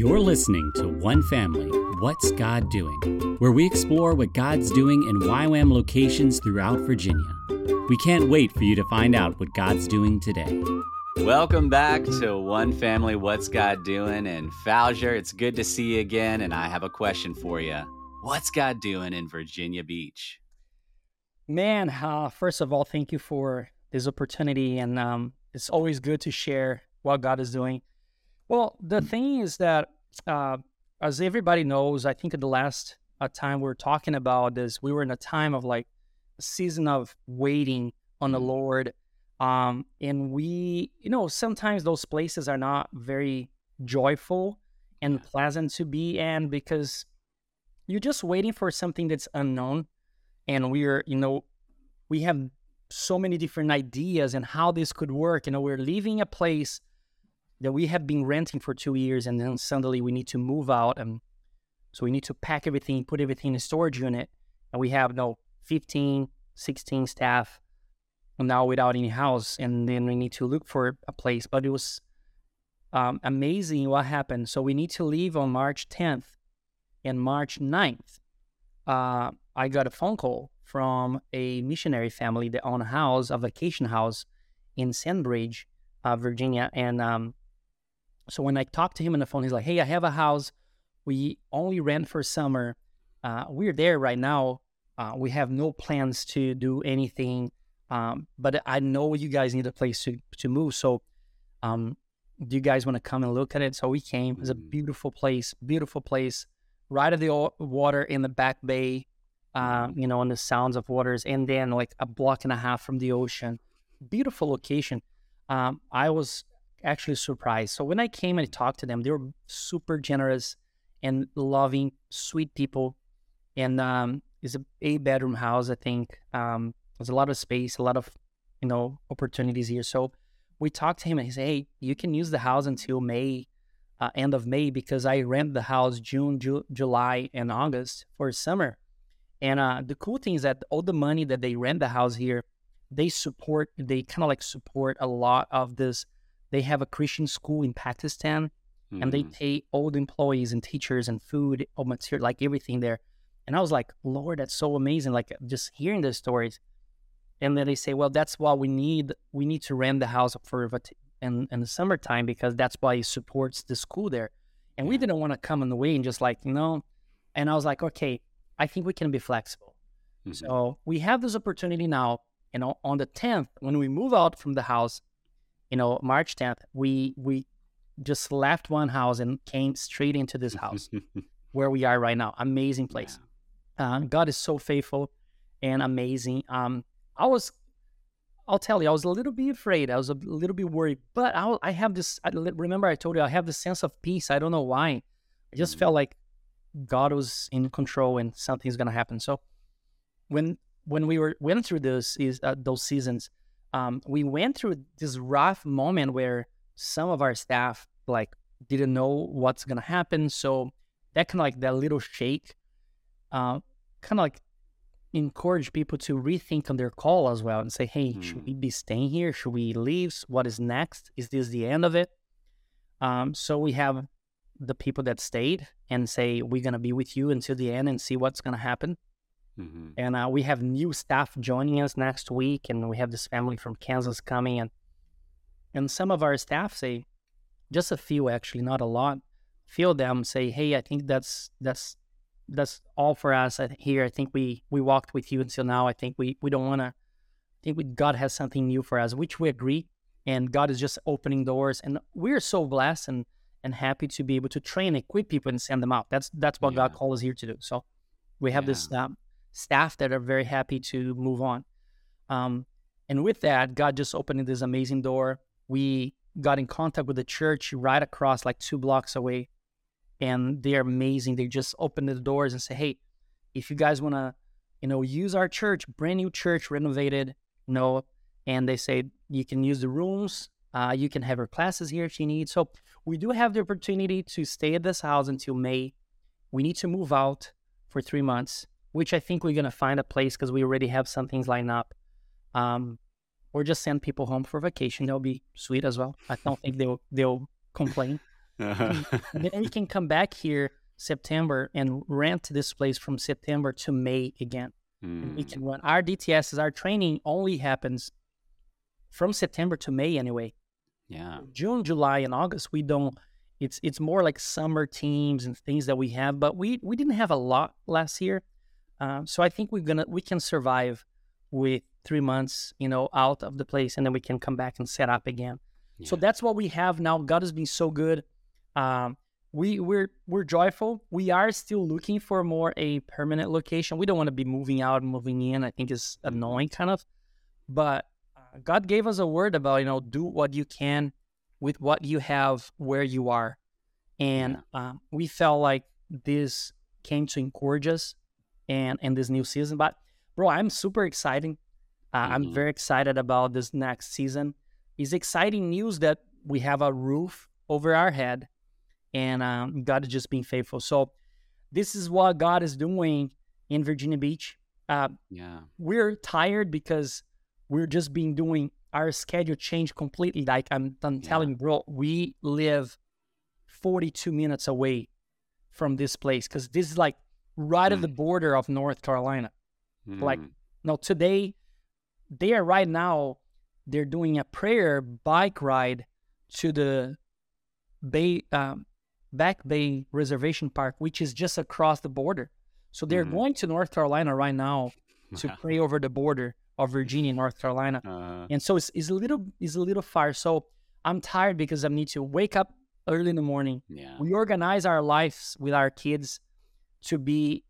You're listening to One Family, What's God Doing?, where we explore what God's doing in YWAM locations throughout Virginia. We can't wait for you to find out what God's doing today. Welcome back to One Family, What's God Doing? And Fauger, it's good to see you again, and I have a question for you. What's God doing in Virginia Beach? Man, first of all, thank you for this opportunity, and it's always good to share what God is doing. Well, the thing is that, as everybody knows, I think at the last time we were talking about this, we were in a time of like a season of waiting on the Lord. And we, you know, sometimes those places are not very joyful and pleasant to be in because you're just waiting for something that's unknown. And we're, you know, we have so many different ideas and how this could work. You know, we're leaving a place that we have been renting for 2 years, and then suddenly we need to move out, and so we need to pack everything, put everything in a storage unit, and we have 15, 16 staff now without any house, and then we need to look for a place. But it was amazing what happened. So we need to leave on March 10th, and March 9th, I got a phone call from a missionary family that owned a house, a vacation house in Sandbridge, Virginia, and so when I talked to him on the phone, he's like, hey, I have a house. We only rent for summer. We're there right now. We have no plans to do anything, but I know you guys need a place to move. So do you guys want to come and look at it? So we came. It's a beautiful place, right at the water in the back bay, on the sounds of waters, and then like a block and a half from the ocean. Beautiful location. I was actually surprised. So when I came and talked to them, they were super generous and loving, sweet people. And it's an 8-bedroom house, I think. There's a lot of space, a lot of, opportunities here. So we talked to him and he said, hey, you can use the house until May, end of May, because I rent the house June, July, and August for summer. And the cool thing is that all the money that they rent the house here, they support a lot of this. They have a Christian school in Pakistan, and they pay all the employees and teachers and food, all material, like everything there. And I was like, Lord, that's so amazing. Like just hearing the stories. And then they say, well, that's what we need. We need to rent the house for in the summertime because that's why it supports the school there. And we didn't want to come in the way and just like, And I was like, okay, I think we can be flexible. Mm-hmm. So we have this opportunity now. And on the 10th, when we move out from the house, March 10th, we just left one house and came straight into this house where we are right now. Amazing place. Yeah. God is so faithful and amazing. I was a little bit afraid. I was a little bit worried, but I have this, remember I told you, I have this sense of peace. I don't know why. I just felt like God was in control and something's going to happen. So when we went through those seasons, we went through this rough moment where some of our staff like didn't know what's gonna happen. So that kind of like that little shake, kind of like encouraged people to rethink on their call as well and say, hey, should we be staying here? Should we leave? What is next? Is this the end of it? So we have the people that stayed and say, we're gonna be with you until the end and see what's gonna happen. Mm-hmm. And we have new staff joining us next week, and we have this family from Kansas coming, and some of our staff say, just a few actually, not a lot, feel them say, hey, I think that's all for us here. I think we walked with you until now. I think we don't want to. I think God has something new for us, which we agree, and God is just opening doors, and we're so blessed and happy to be able to train, equip people, and send them out. That's what God called us here to do. So we have this. Staff that are very happy to move on. And with that, God just opened this amazing door. We got in contact with the church right across, like 2 blocks away. And they're amazing. They just opened the doors and say, hey, if you guys want to, use our church, brand new church, renovated, and they say, you can use the rooms. You can have your classes here if you need. So we do have the opportunity to stay at this house until May. We need to move out for 3 months. Which I think we're going to find a place because we already have some things lined up. Or just send people home for vacation. That'll be sweet as well. I don't think they'll complain. Then you can come back here September and rent this place from September to May again. And we can run our DTSs. Our training only happens from September to May anyway. Yeah. June, July, and August, we don't. It's more like summer teams and things that we have, but we didn't have a lot last year. So I think we can survive with 3 months, out of the place, and then we can come back and set up again. Yeah. So that's what we have now. God has been so good. We're joyful. We are still looking for a permanent location. We don't want to be moving out and moving in. I think it's annoying kind of, but God gave us a word about, do what you can with what you have where you are. And we felt like this came to encourage us and this new season. But bro, I'm super excited. I'm very excited about this next season. It's exciting news that we have a roof over our head and God is just being faithful. So this is what God is doing in Virginia Beach. We're tired because we're just been doing our schedule changed completely. Like I'm telling you, bro, we live 42 minutes away from this place because this is like right at the border of North Carolina. Like, no, today they are right now, they're doing a prayer bike ride to the Bay, Back Bay Reservation Park, which is just across the border. So they're going to North Carolina right now to pray over the border of Virginia, North Carolina. And so it's a little far. So I'm tired because I need to wake up early in the morning. Yeah. We organize our lives with our kids to be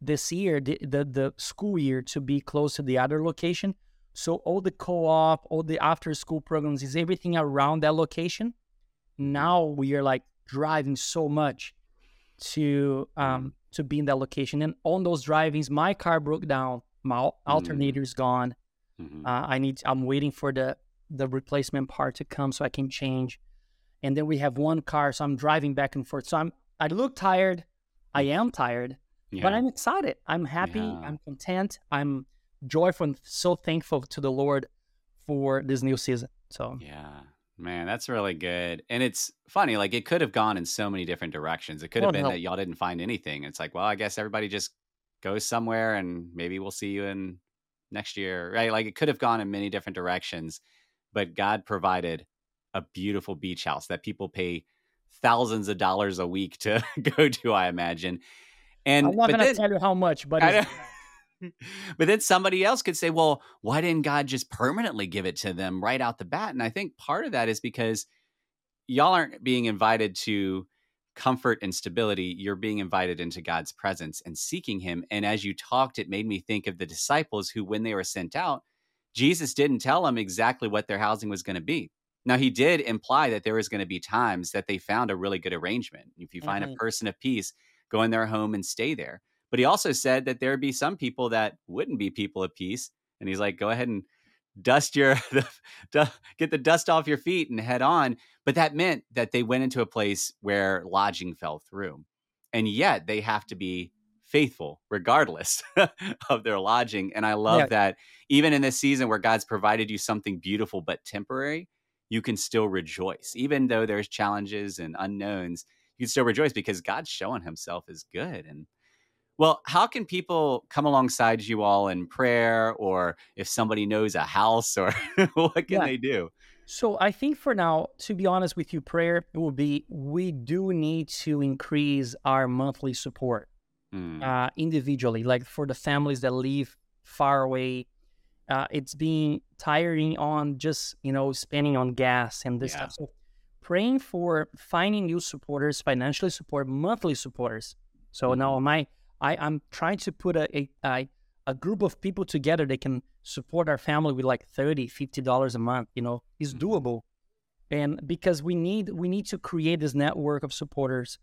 this year, the school year, to be close to the other location. So all the co-op, all the after school programs, is everything around that location. Now we are like driving so much to be in that location. And on those drivings, my car broke down. My alternator's gone. I'm waiting for the replacement part to come so I can change. And then we have one car, so I'm driving back and forth. So I look tired. I am tired, but I'm excited. I'm happy. I'm content. I'm joyful and so thankful to the Lord for this new season. So man, that's really good. And it's funny, like it could have gone in so many different directions. It could have been that y'all didn't find anything. It's like, well, I guess everybody just goes somewhere and maybe we'll see you in next year, right? Like it could have gone in many different directions, but God provided a beautiful beach house that people pay thousands of dollars a week to go to, I imagine. And I'm not going to tell you how much, but but then somebody else could say, well, why didn't God just permanently give it to them right out the bat? And I think part of that is because y'all aren't being invited to comfort and stability. You're being invited into God's presence and seeking him. And as you talked, it made me think of the disciples who, when they were sent out, Jesus didn't tell them exactly what their housing was going to be. Now, he did imply that there was going to be times that they found a really good arrangement. If you find a person of peace, go in their home and stay there. But he also said that there'd be some people that wouldn't be people of peace. And he's like, go ahead and get the dust off your feet and head on. But that meant that they went into a place where lodging fell through. And yet they have to be faithful regardless of their lodging. And I love that even in this season where God's provided you something beautiful but temporary, you can still rejoice. Even though there's challenges and unknowns, you can still rejoice because God's showing himself is good. And well, how can people come alongside you all in prayer, or if somebody knows a house, or what can they do? So I think for now, to be honest with you, prayer will be, we do need to increase our monthly support individually, like for the families that live far away. It's being tiring on just, spending on gas and this stuff. So praying for finding new supporters, financially support, monthly supporters. So now I'm trying to put a group of people together that can support our family with like $30, $50 a month, is doable. And because we need to create this network of supporters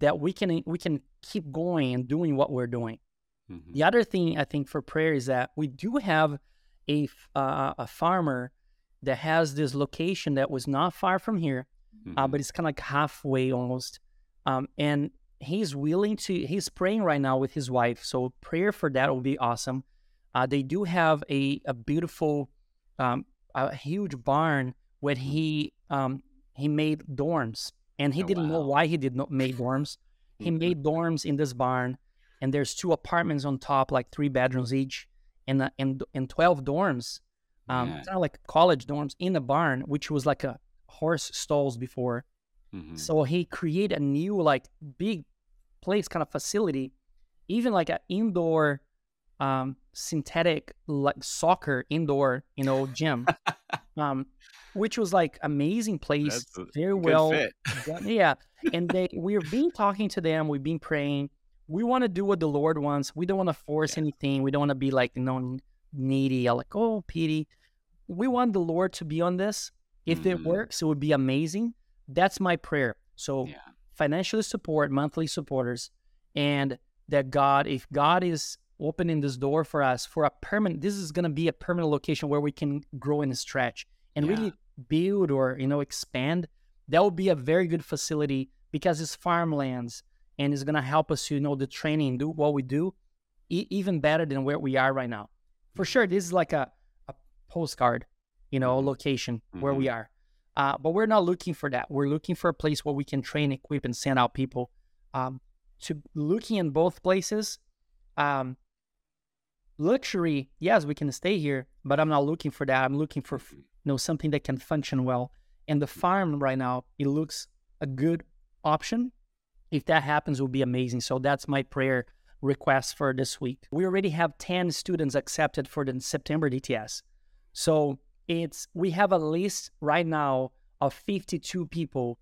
that we can keep going and doing what we're doing. Mm-hmm. The other thing I think for prayer is that we do have a farmer that has this location that was not far from here, but it's kind of like halfway almost. And he's praying right now with his wife. So prayer for that will be awesome. They do have a beautiful, a huge barn where he made dorms and he didn't know why he did not make dorms. He made dorms in this barn, and there's two apartments on top, like 3 bedrooms each, and 12 dorms, kind of like college dorms in a barn, which was like a horse stalls before. Mm-hmm. So he created a new like big place kind of facility, even like an indoor synthetic like soccer indoor, you know, gym, which was like amazing place. Very well fit. Yeah. And we've been talking to them, we've been praying. We want to do what the Lord wants. We don't want to force anything. We don't want to be like, you know, needy. I'm like, oh, pity. We want the Lord to be on this. If it works, it would be amazing. That's my prayer. So financially support, monthly supporters, and that God, if God is opening this door for us for a permanent, this is going to be a permanent location where we can grow and stretch and really build or, you know, expand. That will be a very good facility because it's farmlands. And it's going to help us, you know, the training, do what we do, even better than where we are right now. For sure, this is like a postcard, you know, location where we are. But we're not looking for that. We're looking for a place where we can train, equip, and send out people. To looking in both places, luxury, yes, we can stay here, but I'm not looking for that. I'm looking for, you know, something that can function well. And the farm right now, it looks a good option. If that happens, it will be amazing. So that's my prayer request for this week. We already have 10 students accepted for the September DTS. So we have a list right now of 52 people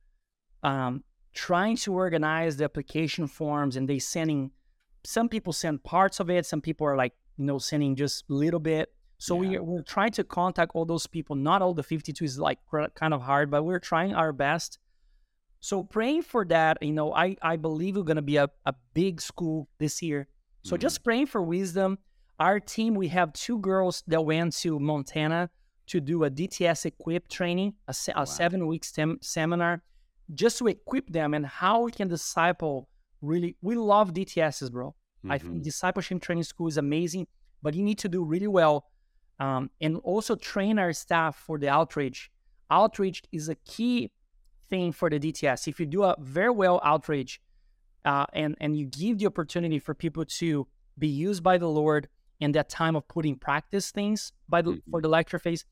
trying to organize the application forms, and they sending, some people send parts of it. Some people are like, you know, sending just a little bit. So we're trying to contact all those people. Not all the 52 is like kind of hard, but we're trying our best. So praying for that, you know, I believe we're going to be a big school this year. So just praying for wisdom. Our team, we have 2 girls that went to Montana to do a DTS equip training, a 7-week seminar, just to equip them and how we can disciple. Really, we love DTSs, bro. Mm-hmm. I think Discipleship Training School is amazing, but you need to do really well and also train our staff for the outreach. Outreach is a key thing for the DTS. If you do a very well outreach and you give the opportunity for people to be used by the Lord in that time of putting practice things for the lecture phase,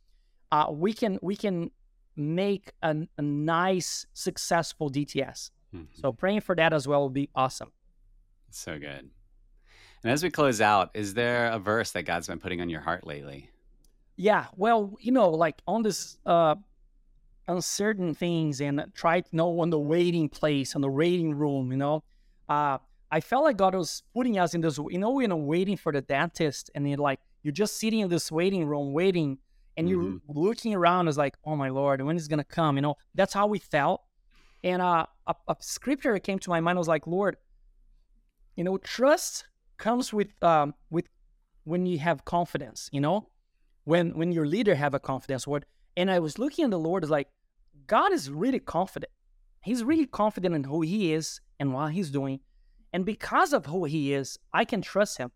we can make a nice, successful DTS. So praying for that as well will be awesome. So good. And as we close out, is there a verse that God's been putting on your heart lately? Yeah, well, you know, like on this uncertain things and try to know on the waiting place, on the waiting room, you know. I felt like God was putting us in this, you know, we're waiting for the dentist and you're just sitting in this waiting room waiting and you're looking around as like, oh my Lord, when is it going to come? You know, that's how we felt. And a scripture came to my mind. I was like, Lord, you know, trust comes with when you have confidence, you know, when your leader have a confidence word. And I was looking at the Lord as like, God is really confident. He's really confident in who he is and what he's doing. And because of who he is, I can trust him.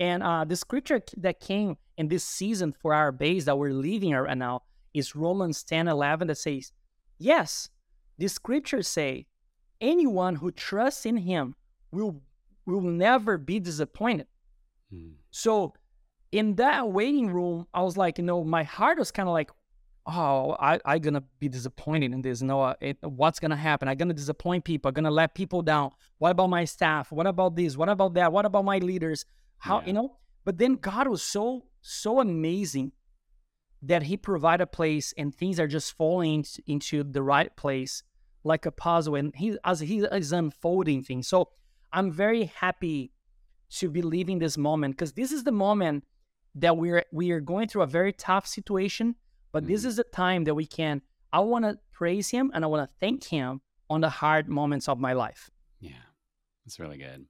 And the scripture that came in this season for our base that we're leaving right now is Romans 10:11 that says, yes, the scriptures say, anyone who trusts in him will never be disappointed. So in that waiting room, I was like, you know, my heart was kind of like, oh, I'm going to be disappointed in this. You know, what's going to happen? I'm going to disappoint people. I'm going to let people down. What about my staff? What about this? What about that? What about my leaders? How, you know? But then God was so amazing that he provided a place and things are just falling into the right place like a puzzle. And he is unfolding things. So I'm very happy to be living this moment because this is the moment that we are going through a very tough situation. But this is the time that I want to praise him and I want to thank him on the hard moments of my life. Yeah, that's really good.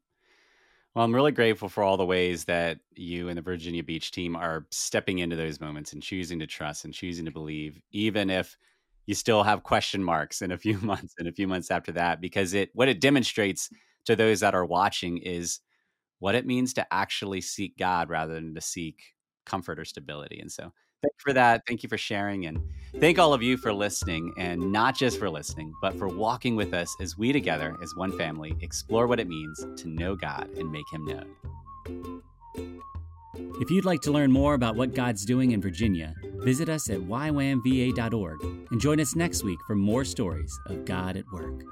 Well, I'm really grateful for all the ways that you and the Virginia Beach team are stepping into those moments and choosing to trust and choosing to believe, even if you still have question marks in a few months and a few months after that, because what it demonstrates to those that are watching is what it means to actually seek God rather than to seek comfort or stability. And so Thanks for that. Thank you for sharing, and thank all of you for listening, and not just for listening, but for walking with us as we together as one family explore what it means to know God and make him known. If you'd like to learn more about what God's doing in Virginia, visit us at ywamva.org and join us next week for more stories of God at work.